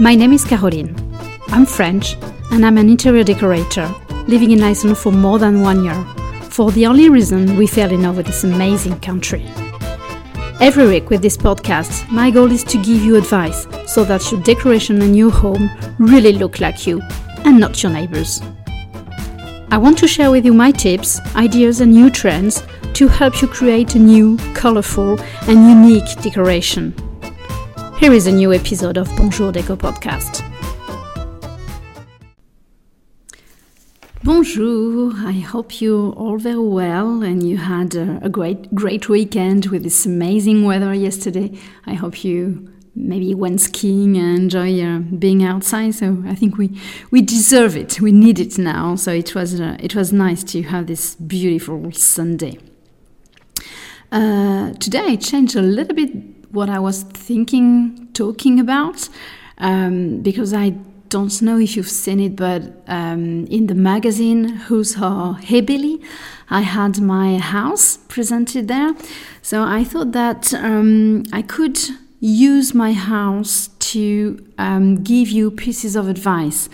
My name is Caroline. I'm French and I'm an interior decorator, living in Iceland for more than 1 year, for the only reason we fell in love with this amazing country. Every week with this podcast, my goal is to give you advice so that your decoration and your home really look like you and not your neighbors. I want to share with you my tips, ideas and new trends to help you create a new, colorful and unique decoration. Here is a new episode of Bonjour D'Eco podcast. Bonjour, I hope you're all very well and you had a great weekend with this amazing weather yesterday. I hope you maybe went skiing and enjoy being outside. So I think we deserve it, we need it now. So it was nice to have this beautiful Sunday. Today I changed a little bit what I was talking about, because I don't know if you've seen it, but in the magazine Who's Her Hebeli, I had my house presented there. So I thought that I could use my house to give you pieces of advice.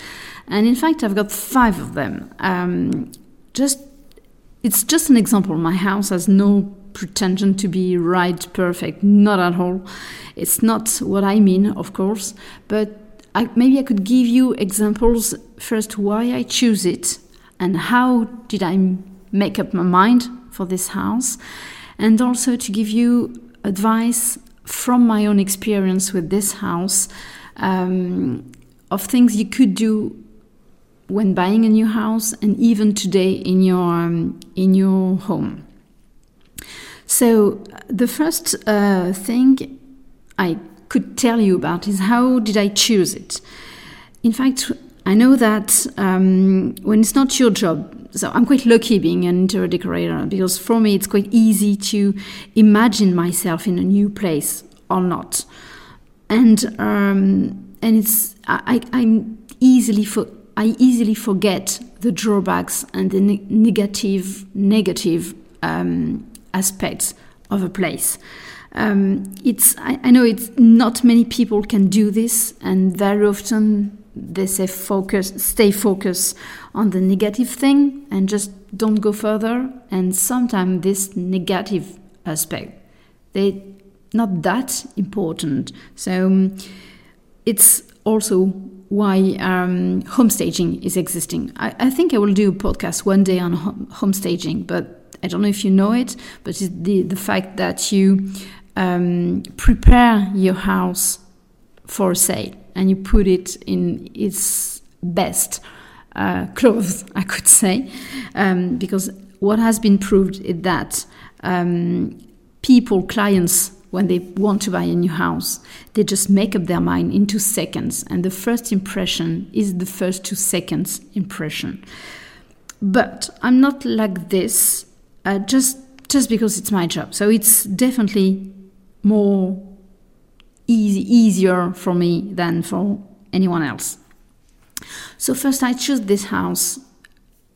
And in fact, I've got 5 of them. It's just an example. My house has no pretension to be right, perfect, not at all. It's not what I mean, of course, but maybe I could give you examples first why I choose it and how did I make up my mind for this house, and also to give you advice from my own experience with this house, of things you could do when buying a new house and even today in your home. So the first thing I could tell you about is how did I choose it. In fact, I know that when it's not your job, so I'm quite lucky being an interior decorator, because for me it's quite easy to imagine myself in a new place or not, and it's I easily forget the drawbacks and the negative aspects of a place. I know it's not many people can do this, and very often they say stay focused on the negative thing and just don't go further. And sometimes this negative aspect, they're not that important. So it's also why home staging is existing. I think I will do a podcast one day on home staging, but I don't know if you know it, but it's the fact that you prepare your house for sale and you put it in its best clothes, I could say, because what has been proved is that clients, when they want to buy a new house, they just make up their mind in 2 seconds, and the first impression is the first 2 seconds impression. But I'm not like this just because it's my job. So it's definitely more easier for me than for anyone else. So first I chose this house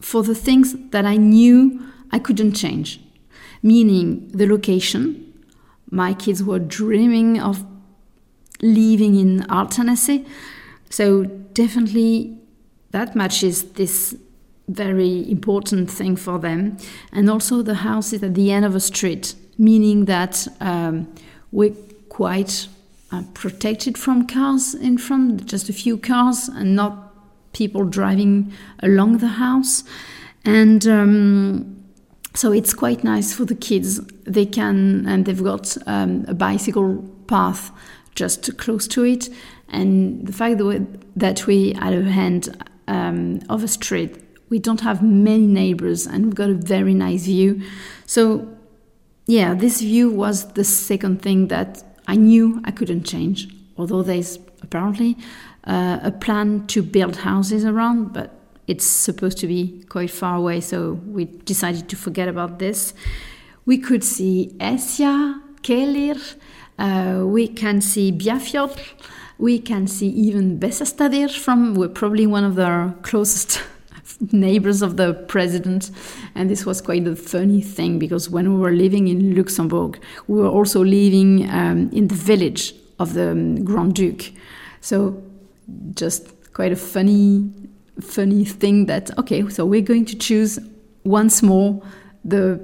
for the things that I knew I couldn't change, meaning the location. My kids were dreaming of living in Tennessee, so definitely that matches this very important thing for them. And also the house is at the end of a street, meaning that we're quite protected from cars in front, just a few cars and not people driving along the house. And so it's quite nice for the kids. They've got a bicycle path just close to it. And the fact that we at a end of a street, we don't have many neighbors and we've got a very nice view. So yeah, this view was the second thing that I knew I couldn't change, although there's apparently a plan to build houses around, but it's supposed to be quite far away, so we decided to forget about this. We could see Esia, Kélir, we can see Biafjord, we can see even Besastadir we're probably one of the closest neighbors of the president. And this was quite a funny thing, because when we were living in Luxembourg, we were also living in the village of the Grand Duke. So just quite a funny thing that, okay, so we're going to choose once more the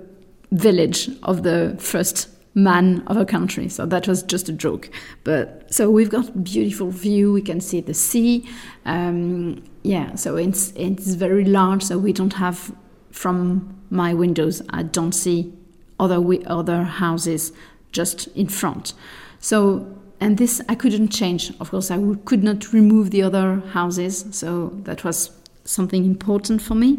village of the first man of a country. So that was just a joke. But so we've got beautiful view. We can see the sea. So it's very large. So we don't have, from my windows, I don't see other houses just in front. So, and this I couldn't change. Of course, I could not remove the other houses. So that was something important for me.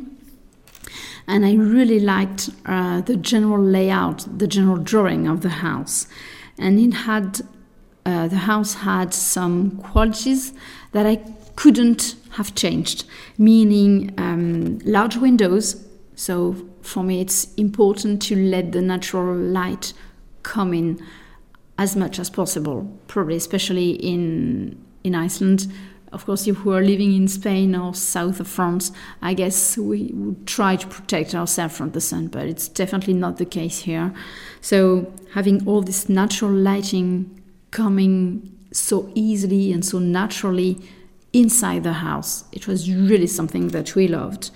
And I really liked the general layout, the general drawing of the house. And it had the house had some qualities that I couldn't have changed, meaning large windows. So for me, it's important to let the natural light come in as much as possible, probably especially in Iceland. Of course, if we are living in Spain or south of France, I guess we would try to protect ourselves from the sun, but it's definitely not the case here. So having all this natural lighting coming so easily and so naturally inside the house, it was really something that we loved.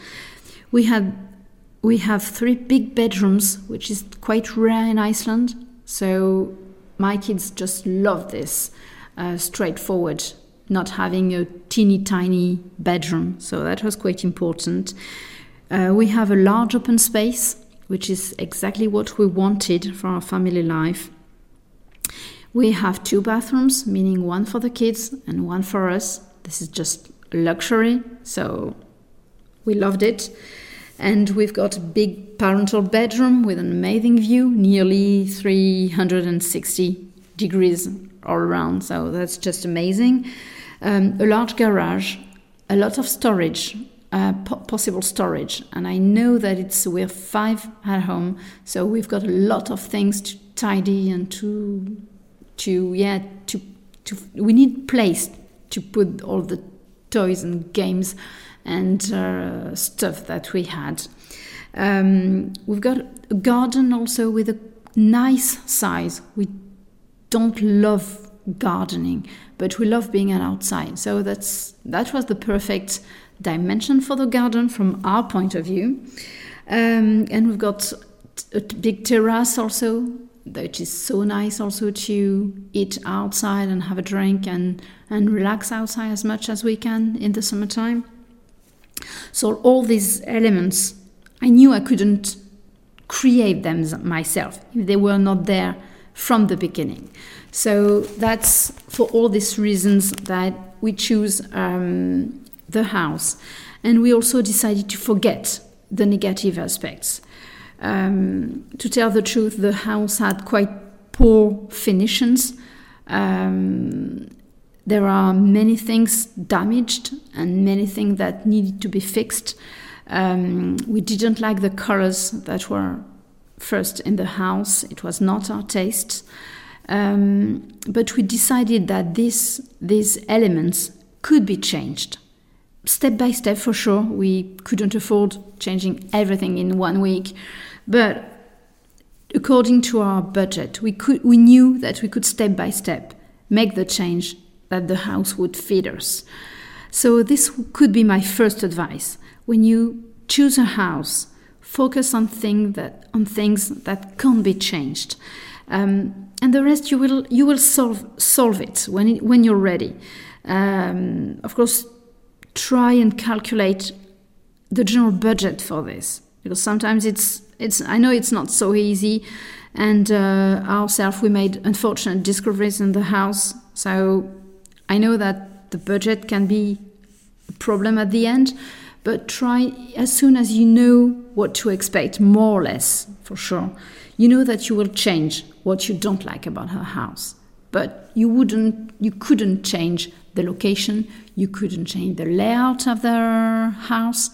We have three big bedrooms, which is quite rare in Iceland. So my kids just love this, straightforward, not having a teeny tiny bedroom. So that was quite important. We have a large open space, which is exactly what we wanted for our family life. We have two bathrooms, meaning one for the kids and one for us. This is just luxury, so we loved it. And we've got a big parental bedroom with an amazing view, nearly 360 degrees all around, so that's just amazing. A large garage, a lot of storage, possible storage, and I know that we're five at home, so we've got a lot of things to tidy and to we need place to put all the toys and games and stuff that we had. We've got a garden also with a nice size. We don't love gardening, but we love being outside. So that was the perfect dimension for the garden from our point of view. And we've got a big terrace also, which is so nice also to eat outside and have a drink and relax outside as much as we can in the summertime. So all these elements, I knew I couldn't create them myself if they were not there from the beginning. So that's for all these reasons that we choose the house. And we also decided to forget the negative aspects. To tell the truth, the house had quite poor finitions. There are many things damaged and many things that needed to be fixed. We didn't like the colors that were first in the house. It was not our taste, but we decided that these elements could be changed step by step. For sure, we couldn't afford changing everything in 1 week, but according to our budget, we knew that we could step by step make the change that the house would fit us. So this could be my first advice. When you choose a house, focus on things that can't be changed, and the rest you will solve it when you're ready. Of course, try and calculate the general budget for this, because sometimes it's I know it's not so easy, and ourselves we made unfortunate discoveries in the house. So I know that the budget can be a problem at the end. But try, as soon as you know what to expect, more or less, for sure, you know that you will change what you don't like about her house. But you couldn't change the location, you couldn't change the layout of the house,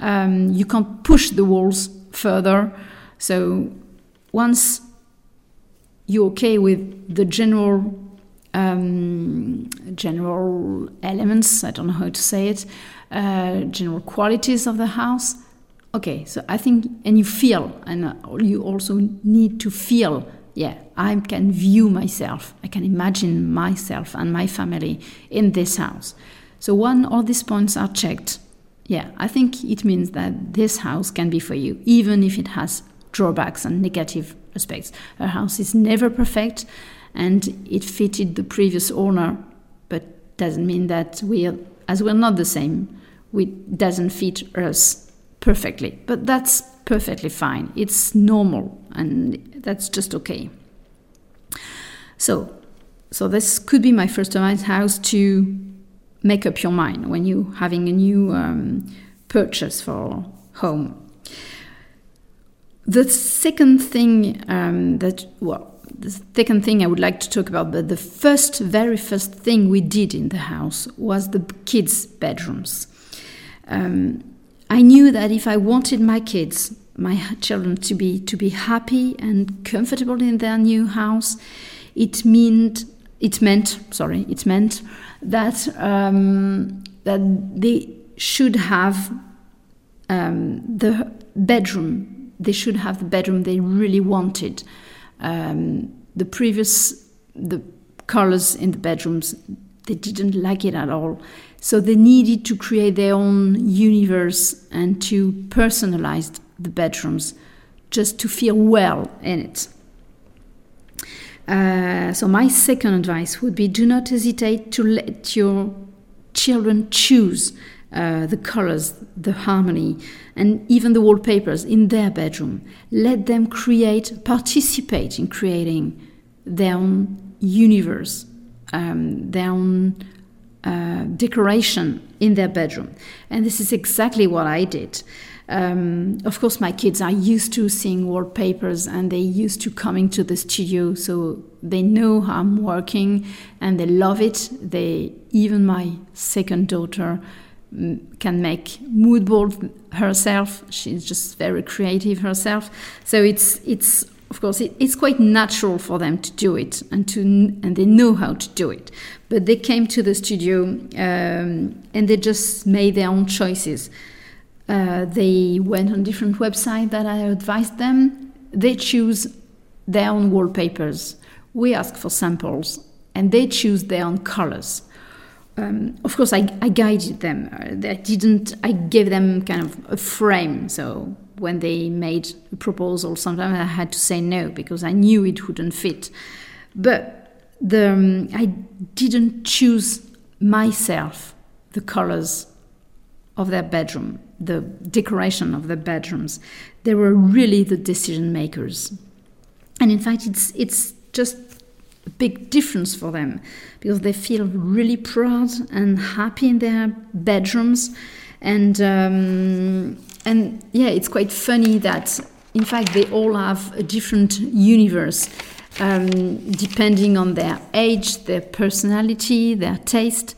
you can't push the walls further. So once you're okay with the general elements, I don't know how to say it, general qualities of the house. Okay, so I think, and you feel, and you also need to feel, I can view myself, I can imagine myself and my family in this house. So when all these points are checked, yeah, I think it means that this house can be for you, even if it has drawbacks and negative aspects. Her house is never perfect, and it fitted the previous owner, but doesn't mean that we're not the same. It doesn't fit us perfectly, but that's perfectly fine. It's normal, and that's just okay. So this could be my first-time house to make up your mind when you're having a new purchase for home. The second thing I would like to talk about, but the very first thing we did in the house was the kids' bedrooms. I knew that if I wanted my children to be happy and comfortable in their new house, it meant that that they should have the bedroom they really wanted. The colors in the bedrooms, they didn't like it at all. So they needed to create their own universe and to personalize the bedrooms just to feel well in it. So my second advice would be, do not hesitate to let your children choose the colors, the harmony, and even the wallpapers in their bedroom. Let them participate in creating their own universe, their own decoration in their bedroom. And this is exactly what I did. Of course, my kids are used to seeing wallpapers, and they're used to coming to the studio, so they know how I'm working, and they love it. Even my second daughter can make mood board herself. She's just very creative herself. So it's of course it's quite natural for them to do it, and they know how to do it. But they came to the studio and they just made their own choices. They went on different websites that I advised them. They choose their own wallpapers. We ask for samples, and they choose their own colors. Of course, I guided them. I gave them kind of a frame. So when they made a proposal, sometimes I had to say no because I knew it wouldn't fit. But I didn't choose myself the colors of their bedroom, the decoration of the bedrooms. They were really the decision makers. And in fact, it's just a big difference for them because they feel really proud and happy in their bedrooms. And yeah, it's quite funny that, in fact, they all have a different universe depending on their age, their personality, their taste.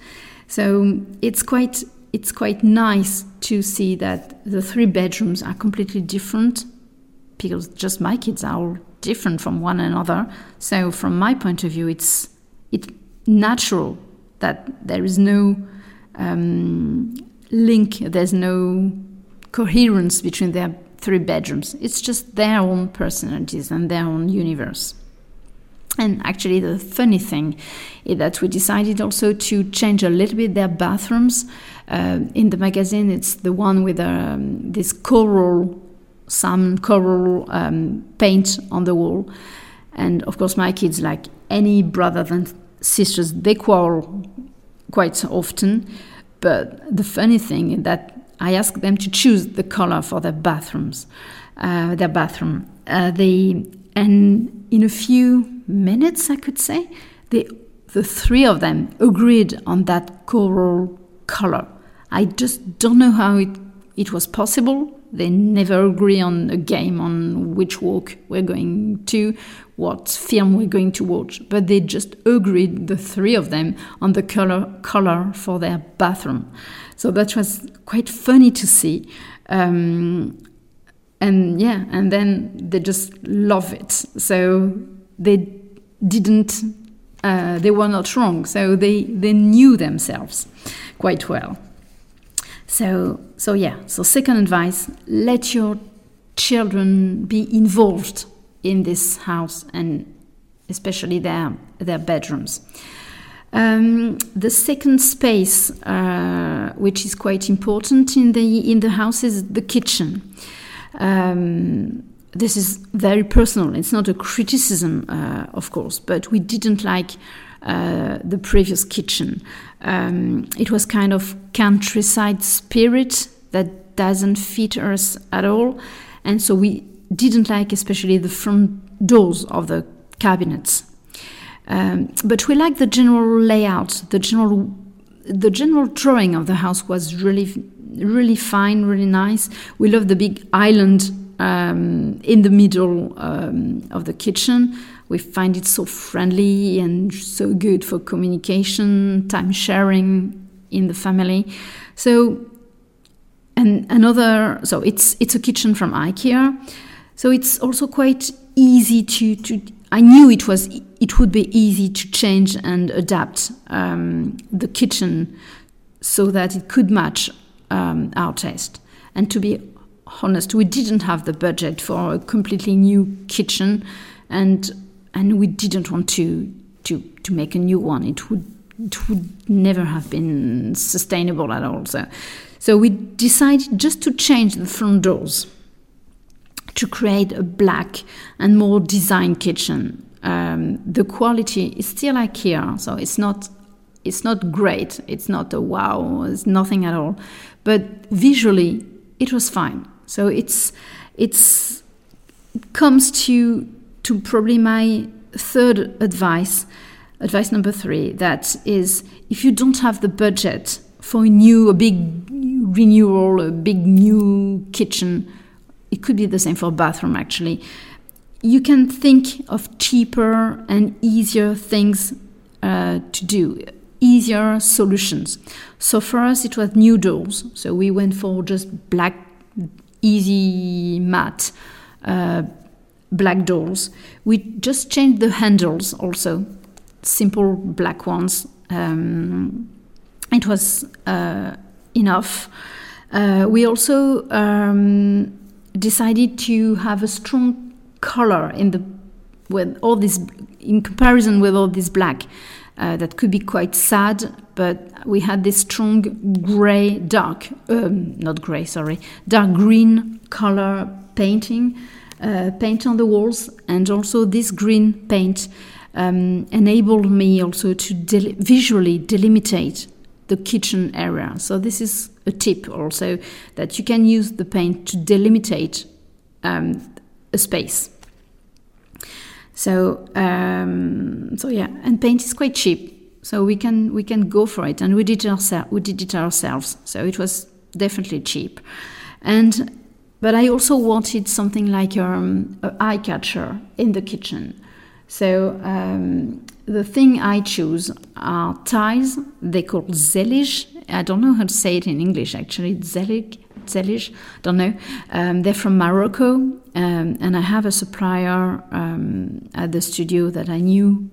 So it's quite nice to see that the three bedrooms are completely different, because just my kids are all different from one another. So from my point of view, it's natural that there is no link, there's no coherence between their three bedrooms. It's just their own personalities and their own universe. And actually, the funny thing is that we decided also to change a little bit their bathrooms. In the magazine, it's the one with this coral paint on the wall. And of course, my kids, like any brothers and sisters, they quarrel quite often. But the funny thing is that I asked them to choose the color for their bathrooms, their bathroom. And in a few minutes, I could say, the three of them agreed on that coral color. I just don't know how it was possible. They never agree on a game, on which walk we're going to, what film we're going to watch. But they just agreed, the three of them, on the color for their bathroom. So that was quite funny to see. And then they just love it. So they didn't, they were not wrong. So they knew themselves quite well. So second advice, let your children be involved in this house, and especially their bedrooms. The second space, which is quite important in the house, is the kitchen. This is very personal. It's not a criticism, of course, but we didn't like the previous kitchen. It was kind of countryside spirit that doesn't fit us at all. And so we didn't like especially the front doors of the cabinets. But we liked the general layout. The general drawing of the house was really fine, really nice. We loved the big island in the middle of the kitchen. We find it so friendly and so good for communication, time sharing in the family. So it's a kitchen from IKEA. So it's also quite easy to I knew it would be easy to change and adapt the kitchen so that it could match our taste. And to be honest, we didn't have the budget for a completely new kitchen, and we didn't want to make a new one. It would never have been sustainable at all. So we decided just to change the front doors to create a black and more design kitchen. The quality is still IKEA, so it's not great. It's not a wow. It's nothing at all. But visually, it was fine. So it comes to probably my third advice number 3, that is, if you don't have the budget for a big renewal, a big new kitchen, it could be the same for a bathroom actually, you can think of cheaper and easier things to do, easier solutions. So for us it was new doors, so we went for just black, easy matte black doors. We just changed the handles also, simple black ones. It was enough. We also decided to have a strong color in comparison with all this black. That could be quite sad, but we had this strong dark green color paint on the walls, and also this green paint enabled me also to visually delimitate the kitchen area. So this is a tip also, that you can use the paint to delimitate a space. So yeah, and paint is quite cheap, so we can go for it, and we did it ourselves. So it was definitely cheap, but I also wanted something like an eye catcher in the kitchen. So the thing I choose are tiles. They call zelige. I don't know how to say it in English actually. Zelige. Don't know. They're from Morocco, and I have a supplier at the studio that I knew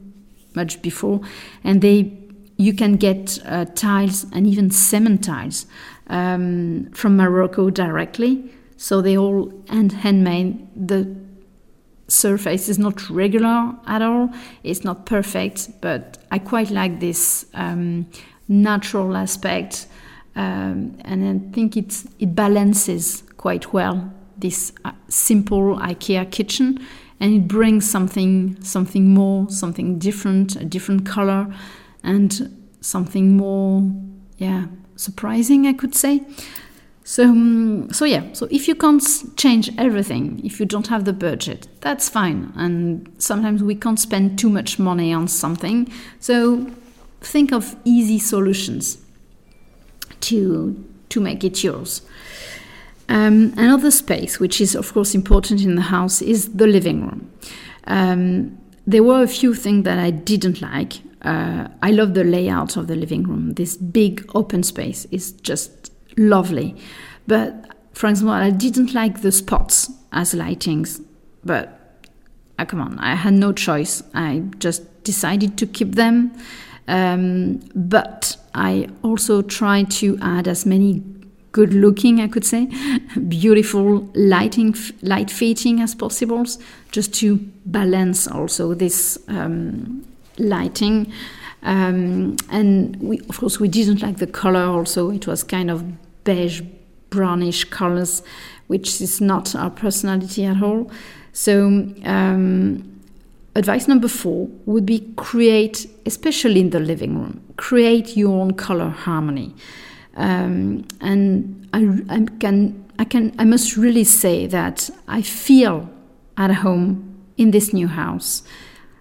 much before, and you can get tiles and even cement tiles from Morocco directly. So they all handmade. The surface is not regular at all. It's not perfect, but I quite like this natural aspect, and I think it balances quite well this simple IKEA kitchen, and it brings something more, something different, a different color, and something more, surprising, I could say. So if you can't change everything, if you don't have the budget, that's fine. And sometimes we can't spend too much money on something. So think of easy solutions to make it yours. Another space, which is of course important in the house, is the living room. There were a few things that I didn't like. I love the layout of the living room. This big open space is just lovely, but for example, I didn't like the spots as lightings, but come on, I had no choice. I just decided to keep them, but I also tried to add as many good looking, I could say, beautiful light fitting as possible, just to balance also this lighting. And we, of course, we didn't like the color also. It was kind of beige, brownish colors, which is not our personality at all. So advice number 4 would be create, especially in the living room, create your own color harmony. And I must really say that I feel at home in this new house.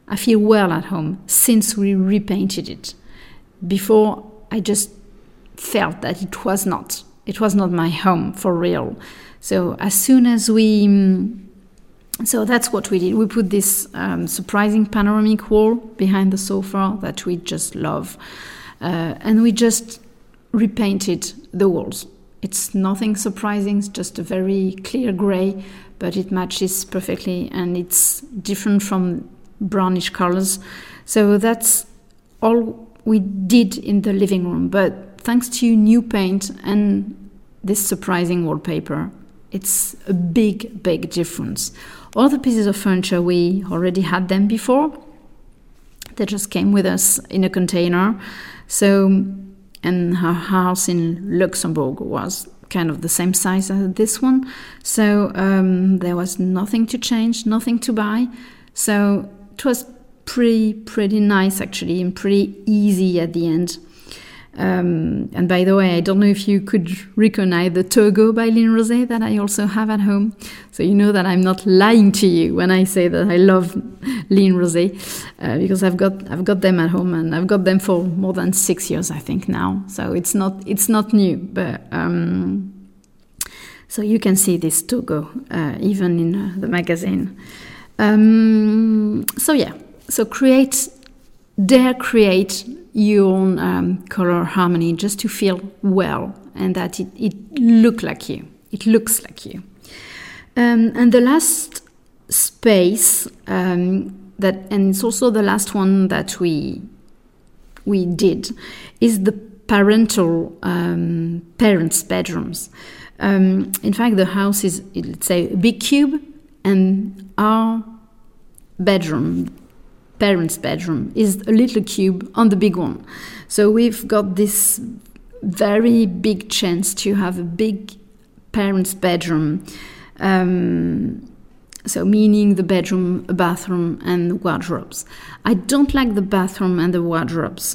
I feel well at home since we repainted it. Before, I just felt that it was not my home for real. So as soon as so that's what we did. We put this surprising panoramic wall behind the sofa that we just love. And we just repainted the walls. It's nothing surprising, it's just a very clear grey, but it matches perfectly and it's different from brownish colors. So that's all we did in the living room. But thanks to new paint and this surprising wallpaper, it's a big, big difference. All the pieces of furniture, we already had them before. They just came with us in a container. So, and her house in Luxembourg was kind of the same size as this one. So there was nothing to change, nothing to buy. So it was pretty nice, actually, and pretty easy at the end. And by the way, I don't know if you could recognize the Togo by Léon Rosé that I also have at home. So you know that I'm not lying to you when I say that I love Léon Rosé, because I've got them at home and I've got them for more than 6 years, I think, now. So it's not new, but so you can see this Togo even in the magazine. So create your own color harmony, just to feel well and that it looks like you. And the last space and it's also the last one that we did, is the parental parents' bedrooms. In fact, the house is, let's say, a big cube, and our bedroom, parents' bedroom, is a little cube on the big one. So we've got this very big chance to have a big parents' bedroom. So meaning the bedroom, a bathroom, and the wardrobes. I don't like the bathroom and the wardrobes,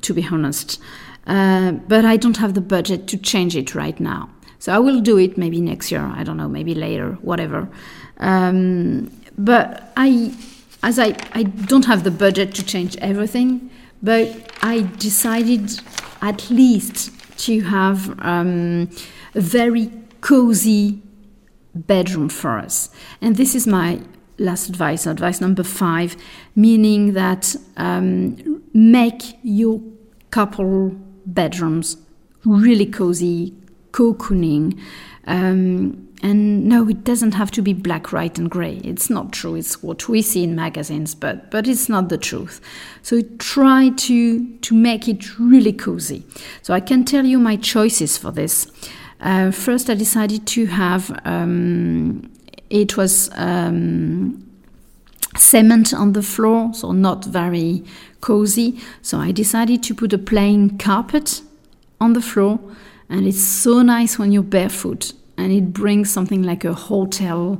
to be honest. But I don't have the budget to change it right now. So I will do it maybe next year. I don't know, maybe later, whatever. But I don't have the budget to change everything, but I decided at least to have a very cozy bedroom for us. And this is my last advice number 5, meaning that make your couple bedrooms really cozy, cocooning. And no, it doesn't have to be black, white and grey. It's not true. It's what we see in magazines, but it's not the truth. So try to make it really cozy. So I can tell you my choices for this. First, I decided to have, cement on the floor, so not very cozy. So I decided to put a plain carpet on the floor, and it's so nice when you're barefoot. And it brings something like a hotel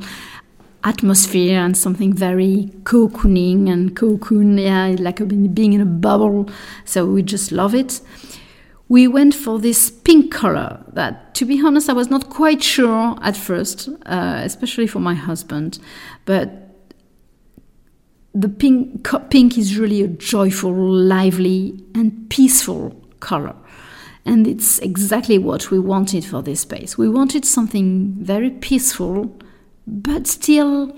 atmosphere and something very cocooning and like being in a bubble. So we just love it. We went for this pink color that, to be honest, I was not quite sure at first, especially for my husband. But the pink is really a joyful, lively and peaceful color. And it's exactly what we wanted for this space. We wanted something very peaceful, but still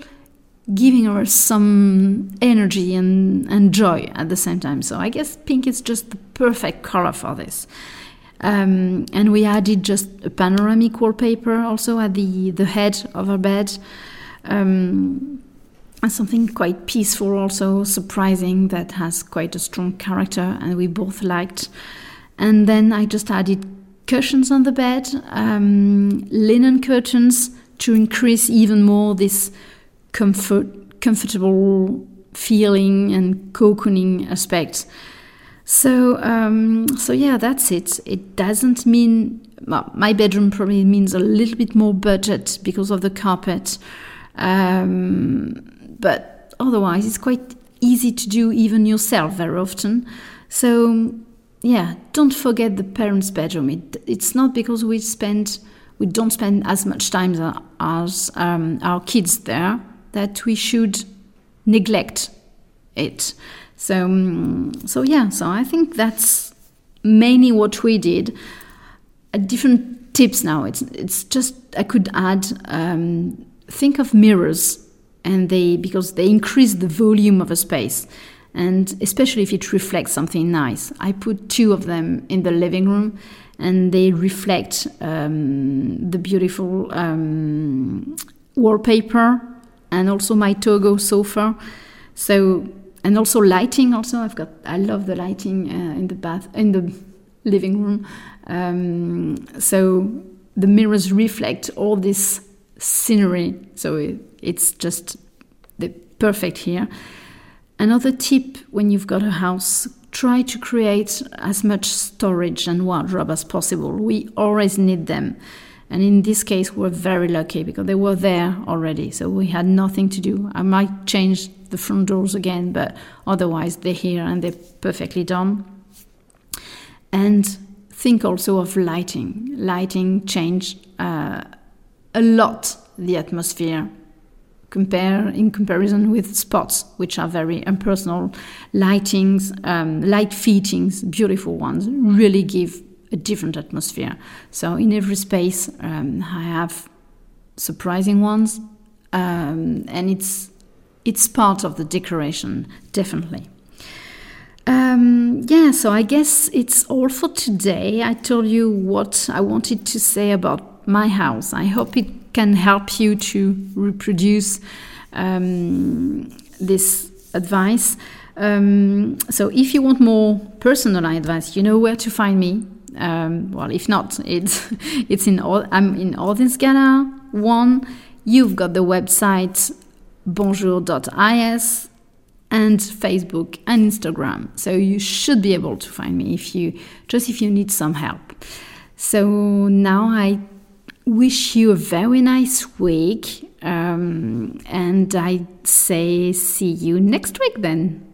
giving us some energy and joy at the same time. So I guess pink is just the perfect color for this. And we added just a panoramic wallpaper also at the head of our bed. And something quite peaceful also, surprising, that has quite a strong character and we both liked. And then I just added cushions on the bed, linen curtains, to increase even more this comfortable feeling and cocooning aspect. So yeah, that's it. It doesn't mean, well, my bedroom probably means a little bit more budget because of the carpet. But otherwise, it's quite easy to do even yourself very often. So yeah, don't forget the parents' bedroom. It's not because we don't spend as much time as our kids there that we should neglect it. So yeah, so I think that's mainly what we did. Different tips now. It's just I could add. Think of mirrors, because they increase the volume of a space, and especially if it reflects something nice. I put two of them in the living room, and they reflect the beautiful wallpaper and also my Togo sofa. So. And also lighting. Also, I love the lighting in the living room. So the mirrors reflect all this scenery. So it's just the perfect here. Another tip: when you've got a house, try to create as much storage and wardrobe as possible. We always need them, and in this case, we're very lucky because they were there already. So we had nothing to do. I might change the front doors again, but otherwise they're here and they're perfectly done. And think also of lighting. Lighting change a lot the atmosphere in comparison with spots, which are very impersonal. Light fittings, beautiful ones, really give a different atmosphere. So in every space I have surprising ones, and it's part of the decoration, definitely. So I guess it's all for today. I told you what I wanted to say about my house. I hope it can help you to reproduce this advice. So if you want more personal advice, you know where to find me. Well, if not, it's in all. I'm in Athens, Ghana. One, you've got the website. Bonjour.is and Facebook and Instagram. So you should be able to find me if you need some help. So now I wish you a very nice week, and I say see you next week then.